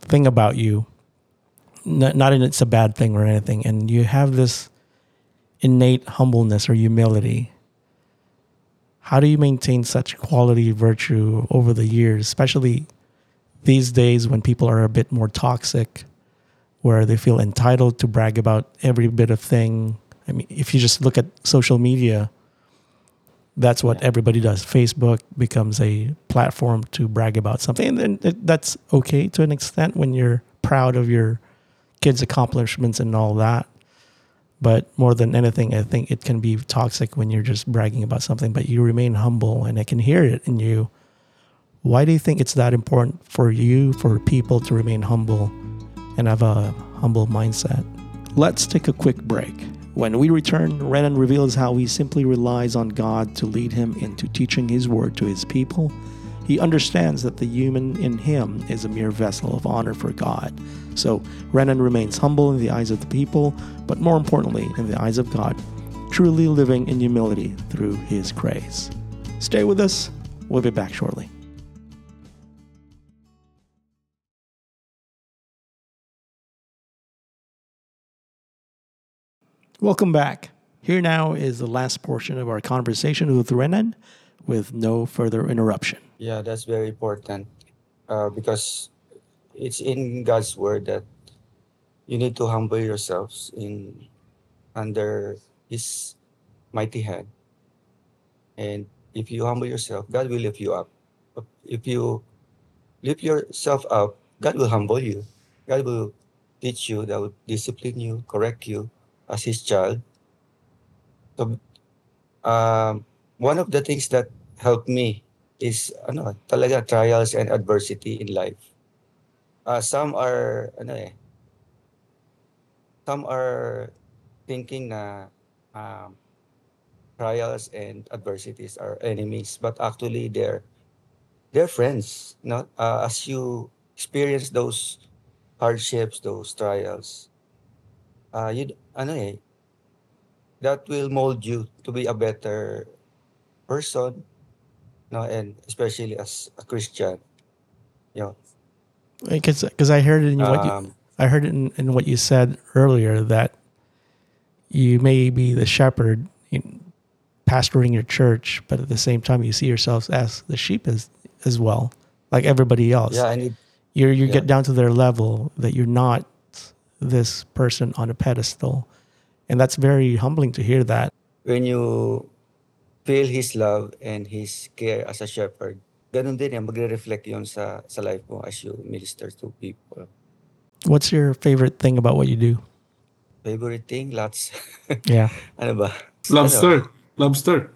thing about you. Not in it's a bad thing or anything. And you have this innate humbleness or humility. How do you maintain such quality virtue over the years, especially these days when people are a bit more toxic, where they feel entitled to brag about every bit of thing? I mean, if you just look at social media, that's what everybody does. Facebook becomes a platform to brag about something. And then that's okay to an extent when you're proud of your kids' accomplishments and all that. But more than anything, I think it can be toxic when you're just bragging about something, but you remain humble and I can hear it in you. Why do you think it's that important for you, for people to remain humble and have a humble mindset? Let's take a quick break. When we return, Renan reveals how he simply relies on God to lead him into teaching his word to his people. He understands that the human in him is a mere vessel of honor for God. So Renan remains humble in the eyes of the people, but more importantly, in the eyes of God, truly living in humility through His grace. Stay with us. We'll be back shortly. Welcome back. Here now is the last portion of our conversation with Renan, with no further interruption. Yeah, that's very important because it's in God's word that you need to humble yourselves in under His mighty hand. And if you humble yourself, God will lift you up. If you lift yourself up, God will humble you. God will teach you, that will discipline you, correct you as His child. So, one of the things that helped me is talaga trials and adversity in life. Some are thinking na trials and adversities are enemies, but actually they're friends. No, as you experience those hardships, those trials, that will mold you to be a better person. No, and especially as a Christian, you know, because I heard it in what you said earlier, that you may be the shepherd pastoring your church, but at the same time you see yourselves as the sheep as well, like everybody else. Yeah, and you get down to their level, that you're not this person on a pedestal, and that's very humbling to hear that. When you feel His love and His care as a shepherd, ganun din yan, magre-reflect yun sa life mo as you minister to people. What's your favorite thing about what you do? Favorite thing? Lots. Yeah. Ano ba? Lobster. Lobster.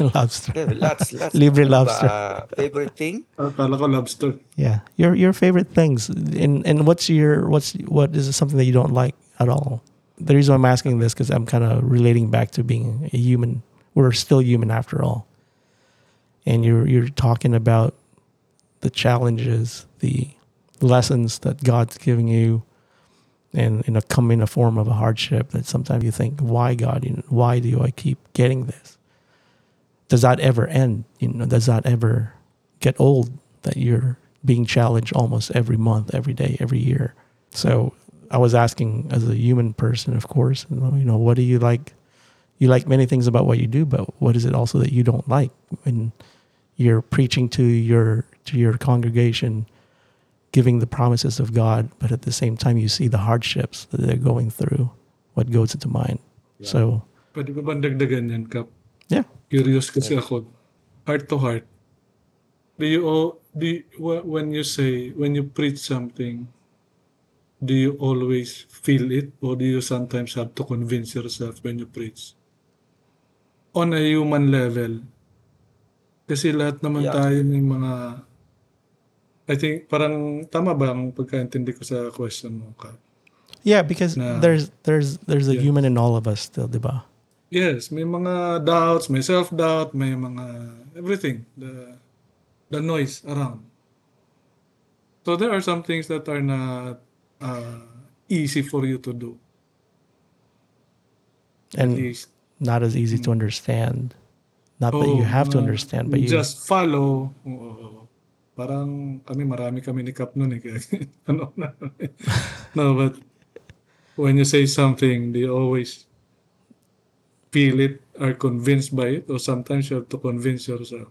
Lobster. Yeah, lots. Libre lobster. Favorite thing? Kala ko lobster. Yeah. Your favorite things. And what is something that you don't like at all? The reason I'm asking this because I'm kind of relating back to being a human. We're still human after all. And you're talking about the challenges, the lessons that God's giving you, and come in a form of a hardship that sometimes you think, why God? Why do I keep getting this? Does that ever end? Does that ever get old, that you're being challenged almost every month, every day, every year? So I was asking as a human person, of course, what do you like? You like many things about what you do, but what is it also that you don't like when you're preaching to your congregation? giving the promises of God, but at the same time, you see the hardships that they're going through, what goes into mind. Yeah. So, pwede ba bang dagdagan yan, Kap? Yeah. Curious kasi ako, heart to heart. When you preach something, do you always feel it, or do you sometimes have to convince yourself when you preach? On a human level, kasi lahat naman tayo ng mga, I think parang tama ba ang pagkaintindi ko sa question mo, Kap? Yeah, because there's a human in all of us still, di ba? Yes, may mga doubts, may self-doubt, may mga everything, the noise around. So there are some things that are not easy for you to do. And at least, not as easy to understand. Not that you have to understand, but you just follow. Parang marami kami ni Kap nun eh. No, but when you say something, they always feel it, are convinced by it, or sometimes you have to convince yourself.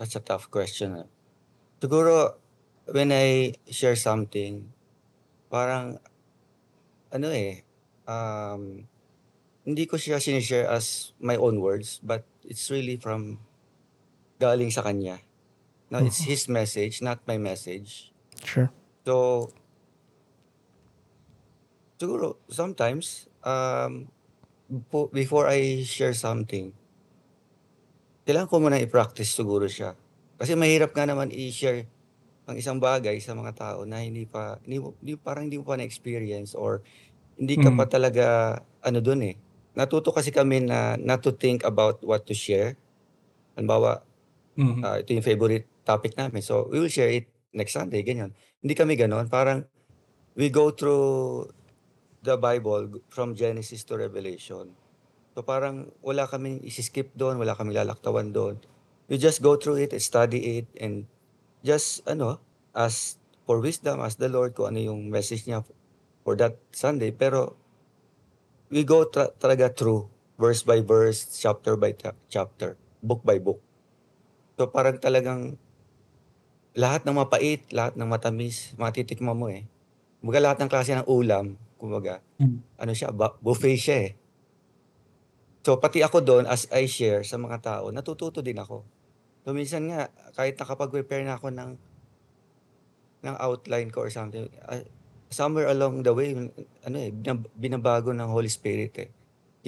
That's a tough question. Siguro, when I share something, parang, hindi ko siya sinishare as my own words, but it's really from galing sa kanya. No, it's his message, not my message. Sure. So, siguro, sometimes, before I share something, kailangan ko muna i-practice siguro siya. Kasi mahirap nga naman i-share ang isang bagay sa mga tao na hindi mo pa na-experience or hindi ka pa talaga, dun eh. Natuto kasi kami na not to think about what to share. Halimbawa, ito yung favorite topic namin. So, we will share it next Sunday, ganyan. Hindi kami ganoon. Parang, we go through the Bible from Genesis to Revelation. So, parang wala kaming isiskip doon, wala kaming lalaktawan doon. We just go through it, study it, and just, ask for wisdom, ask the Lord kung ano yung message niya for that Sunday. Pero, we go talaga through, verse by verse, chapter by chapter, book by book. So parang talagang lahat ng mapait, lahat ng matamis, matitikman mo eh. Kumbaga lahat ng klase ng ulam, kumbaga, buffet siya eh. So pati ako doon, as I share sa mga tao, natututo din ako. So minsan nga, kahit nakapag-prepare na ako ng outline ko or something, somewhere along the way, binabago ng Holy Spirit eh.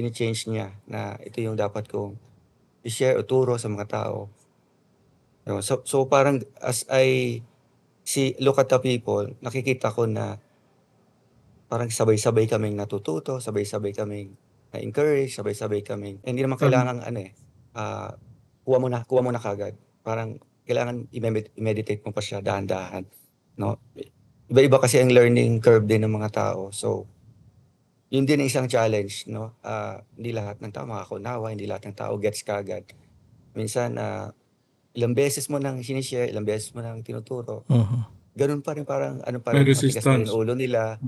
Ini-change niya na ito yung dapat kong i-share o turo sa mga tao. So parang as I look at the people, nakikita ko na parang sabay-sabay kaming natututo, sabay-sabay kaming na-encourage, sabay-sabay kaming. Hindi naman kailangan kuha mo na kagad. Parang kailangan i-meditate mo pa siya dahan-dahan. No? Iba-iba kasi ang learning curve din ng mga tao. So yun din ang isang challenge. No? Hindi lahat ng tao makakaunawa, hindi lahat ng tao gets kagad. Minsan, ilang beses mo nang sinishare, ilang beses mo nang tinuturo. Uh-huh. Ganun pa rin parang, matigas pa rin ulo nila.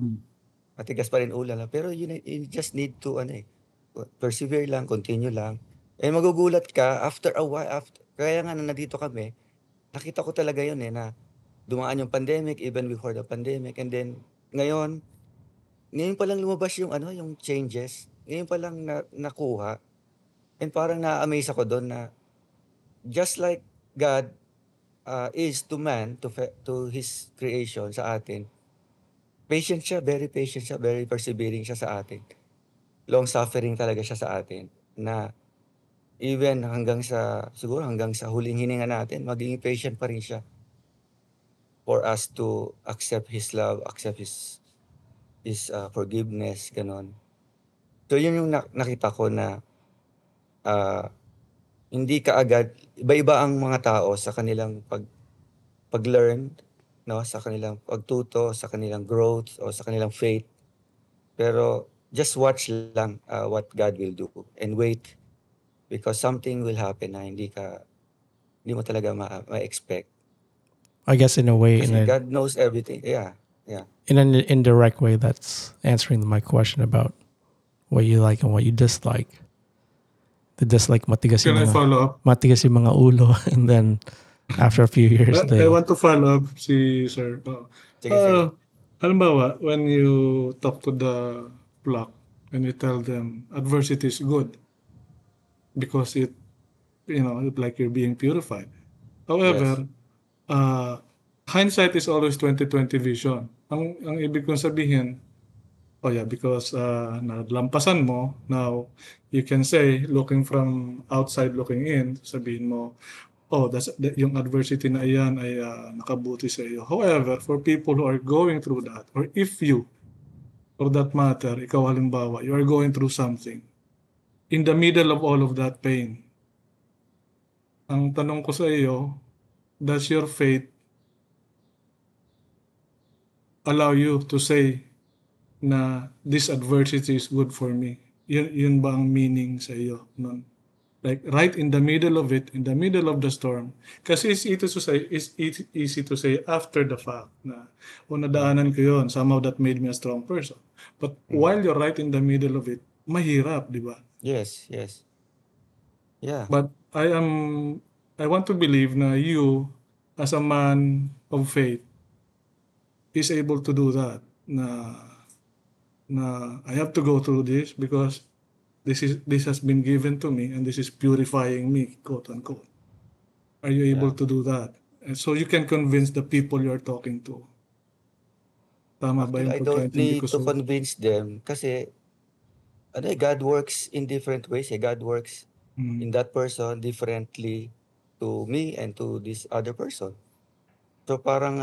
Matigas pa rin ulo nila. Pero you just need to, persevere lang, continue lang. Eh magugulat ka, after a while, kaya nga na nandito kami, nakita ko talaga yun na dumaan yung pandemic, even before the pandemic. And then, ngayon palang lumabas yung changes. Ngayon palang nakuha. And parang na-amaze ako doon na, just like God is to man, to His creation sa atin. Patient siya, very persevering siya sa atin. Long-suffering talaga siya sa atin. Na even hanggang sa huling hininga natin, maging patient pa rin siya. For us to accept His love, accept His forgiveness, ganon. So yun yung nakita ko na hindi kaagad, iba-iba ang mga tao sa kanilang pag-learn, no? Sa kanilang pagtuto, sa kanilang growth, o sa kanilang faith. Pero just watch lang what God will do and wait because something will happen na hindi mo talaga ma-expect. I guess in a way, God knows everything. Yeah. In an indirect way, that's answering my question about what you like and what you dislike. Just like matigas yung mga ulo, and then after a few years. I want to follow up si Sir. Halimbawa, when you talk to the flock and you tell them adversity is good because it, you know, it's like you're being purified. However, hindsight is always 20/20 vision. Ang ibig kong sabihin, because nalampasan mo, now you can say, looking from outside looking in, sabihin mo, yung adversity na iyan ay nakabuti sa iyo. However, for people who are going through that, or if you, for that matter, ikaw halimbawa, you are going through something, in the middle of all of that pain, ang tanong ko sa iyo, does your faith allow you to say, na this adversity is good for me? Yun ba ang meaning sa iyo nun? Like right in the middle of it, in the middle of the storm. Kasi it's easy to say after the fact na nadaanan ko yun, somehow that made me a strong person. But while you're right in the middle of it, mahirap, di ba? Yes. Yeah. But I want to believe na you, as a man of faith, is able to do that. Na I have to go through this because this has been given to me and this is purifying me, quote unquote. Are you able to do that? And so you can convince the people you're talking to. I don't need to convince them kasi God works in different ways. God works in that person differently to me and to this other person. So parang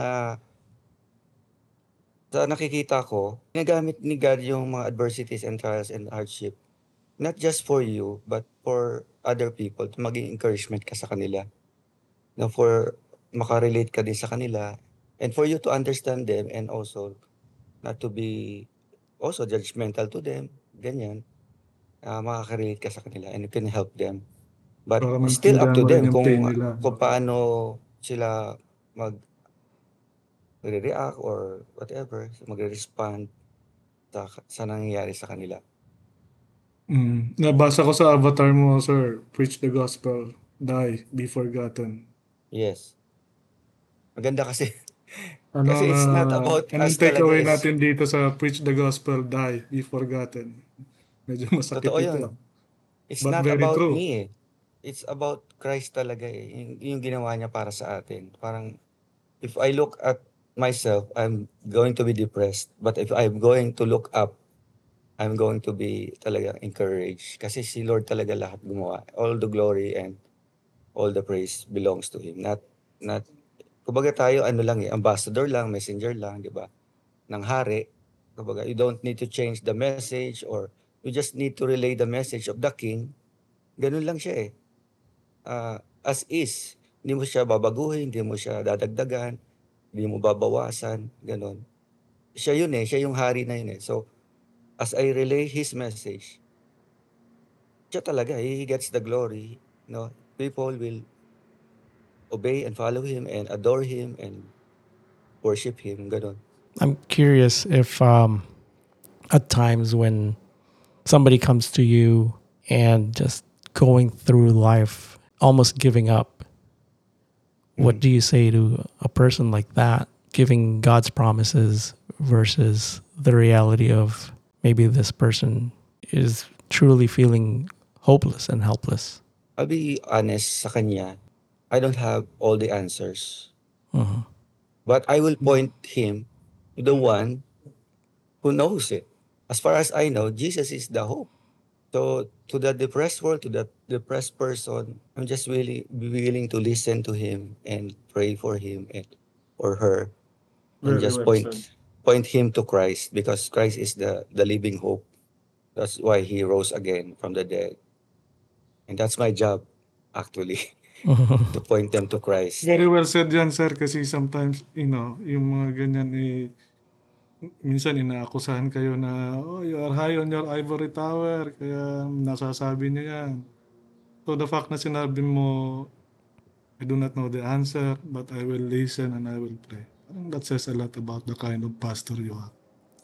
sa nakikita ko, ginagamit ni God yung mga adversities and trials and hardship. Not just for you, but for other people. Maging encouragement ka sa kanila. For makarelate ka din sa kanila. And for you to understand them and also not to be also judgmental to them. Ganyan. Makakarelate ka sa kanila and you can help them. But still up to them kung paano sila mag-react or whatever, mag-respond sa nangyayari sa kanila. Nabasa ko sa avatar mo, sir, preach the gospel, die, be forgotten. Yes. Maganda kasi. Kasi it's not about us talaga. Take away natin dito sa preach the gospel, die, be forgotten. Medyo masakit ito. It's not about me. It's about Christ talaga. Yung ginawa niya para sa atin. Parang, if I look at myself, I'm going to be depressed. But if I'm going to look up, I'm going to be talaga encouraged. Kasi si Lord talaga lahat gumawa. All the glory and all the praise belongs to Him. Kumbaga tayo, ambassador lang, messenger lang, di ba? Ng hari. Kumbaga, you don't need to change the message or you just need to relay the message of the King. Ganun lang siya eh. As is. Hindi mo siya babaguhin, hindi mo siya dadagdagan. Hindi mo babawasan, ganun. Siya yun eh, siya yung hari na yun eh. So, as I relay His message, siya talaga, He gets the glory. People will obey and follow Him and adore Him and worship Him, ganun. I'm curious if at times when somebody comes to you and just going through life, almost giving up, what do you say to a person like that, giving God's promises versus the reality of maybe this person is truly feeling hopeless and helpless? I'll be honest sa kanya. I don't have all the answers. Uh-huh. But I will point him to the one who knows it. As far as I know, Jesus is the hope. So to the depressed world, to the depressed person, I'm just really willing to listen to him and pray for him and or her, and just point him to Christ because Christ is the living hope. That's why He rose again from the dead, and that's my job, actually, to point them to Christ. Very well said, yan, sir. Kasi sometimes yung mga ganyan minsan inaakusahan kayo na you are high on your ivory tower kaya nasasabi niya yan. So the fact na sinabi mo I do not know the answer but I will listen and I will pray. That says a lot about the kind of pastor you are.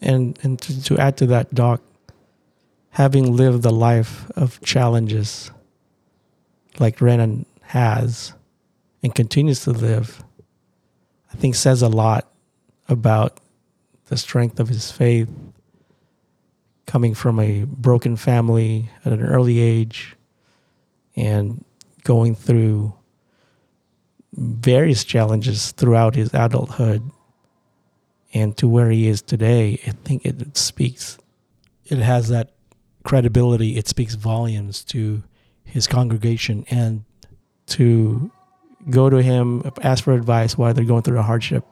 And to add to that, Doc, having lived the life of challenges like Renan has and continues to live, I think says a lot about the strength of his faith, coming from a broken family at an early age and going through various challenges throughout his adulthood and to where he is today. I think it speaks, it has that credibility, it speaks volumes to his congregation, and to go to him, ask for advice while they're going through a hardship.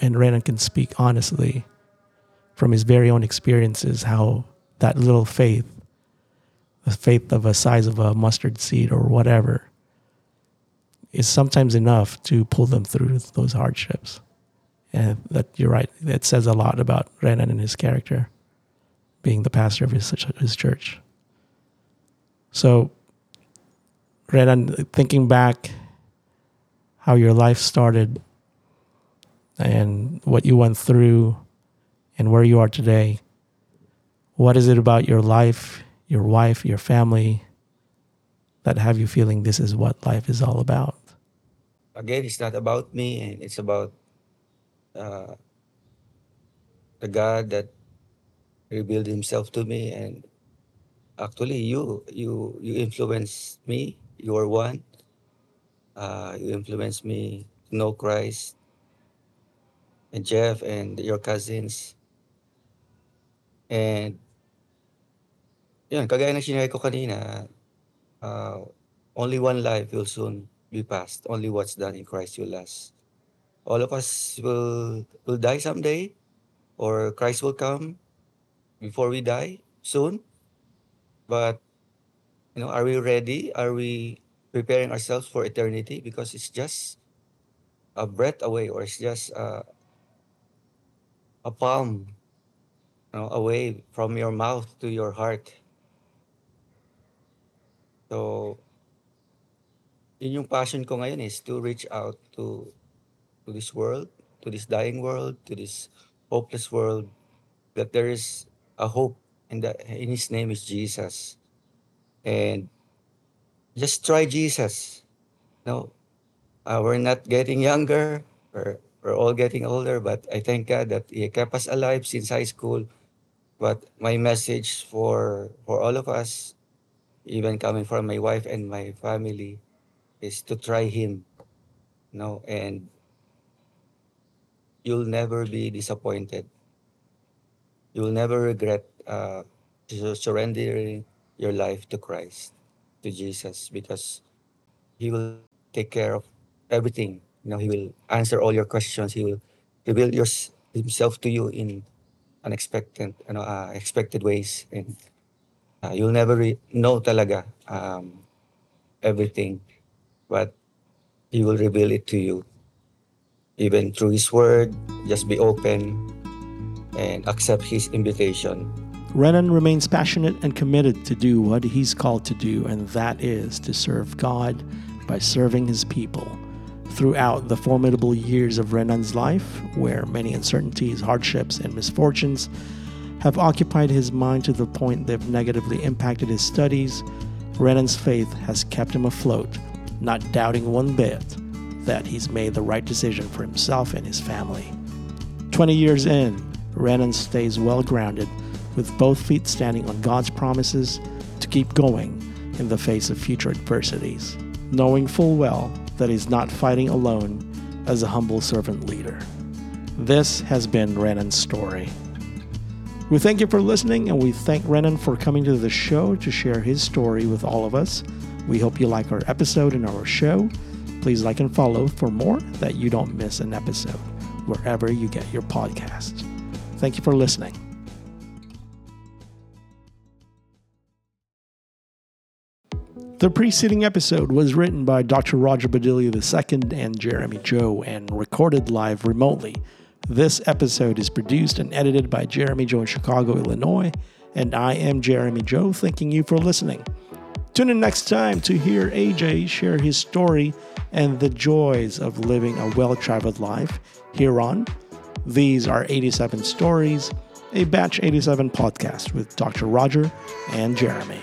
And Renan can speak honestly from his very own experiences, how that little faith, the faith of a size of a mustard seed or whatever, is sometimes enough to pull them through those hardships. And that, you're right, that says a lot about Renan and his character, being the pastor of his church. So, Renan, thinking back how your life started and what you went through and where you are today, what is it about your life, your wife, your family that have you feeling this is what life is all about? Again, it's not about me, and it's about the God that revealed himself to me. And actually, you influenced me. You were one. You influenced me to know Christ. And Jeff and your cousins. And yun, kagaya ng sinabi ko kanina, only one life will soon be passed. Only what's done in Christ will last. All of us will die someday, or Christ will come before we die soon. But you know, are we ready? Are we preparing ourselves for eternity? Because it's just a breath away, or it's just a palm away from your mouth to your heart. So, yun yung passion ko ngayon, is to reach out to this world, to this dying world, to this hopeless world, that there is a hope, and that in His name is Jesus. And just try Jesus. No, we're not getting younger, or we're all getting older, but I thank God that He kept us alive since high school. But my message for all of us, even coming from my wife and my family, is to try Him. And you'll never be disappointed. You'll never regret surrendering your life to Christ, to Jesus, because He will take care of everything. He will answer all your questions. He will reveal Himself to you in unexpected, expected ways. And you'll never know talaga everything, but He will reveal it to you. Even through His Word, just be open and accept His invitation. Renan remains passionate and committed to do what he's called to do, and that is to serve God by serving His people. Throughout the formidable years of Renan's life, where many uncertainties, hardships, and misfortunes have occupied his mind to the point they've negatively impacted his studies, Renan's faith has kept him afloat, not doubting one bit that he's made the right decision for himself and his family. 20 years in, Renan stays well-grounded, with both feet standing on God's promises to keep going in the face of future adversities, knowing full well that he's not fighting alone as a humble servant leader. This has been Renan's story. We thank you for listening, and we thank Renan for coming to the show to share his story with all of us. We hope you like our episode and our show. Please like and follow for more, that you don't miss an episode wherever you get your podcast. Thank you for listening. The preceding episode was written by Dr. Roger Bedelia II and Jeremy Joe and recorded live remotely. This episode is produced and edited by Jeremy Joe in Chicago, Illinois, and I am Jeremy Joe, thanking you for listening. Tune in next time to hear AJ share his story and the joys of living a well-traveled life here on These Are 87 Stories, a Batch 87 podcast with Dr. Roger and Jeremy.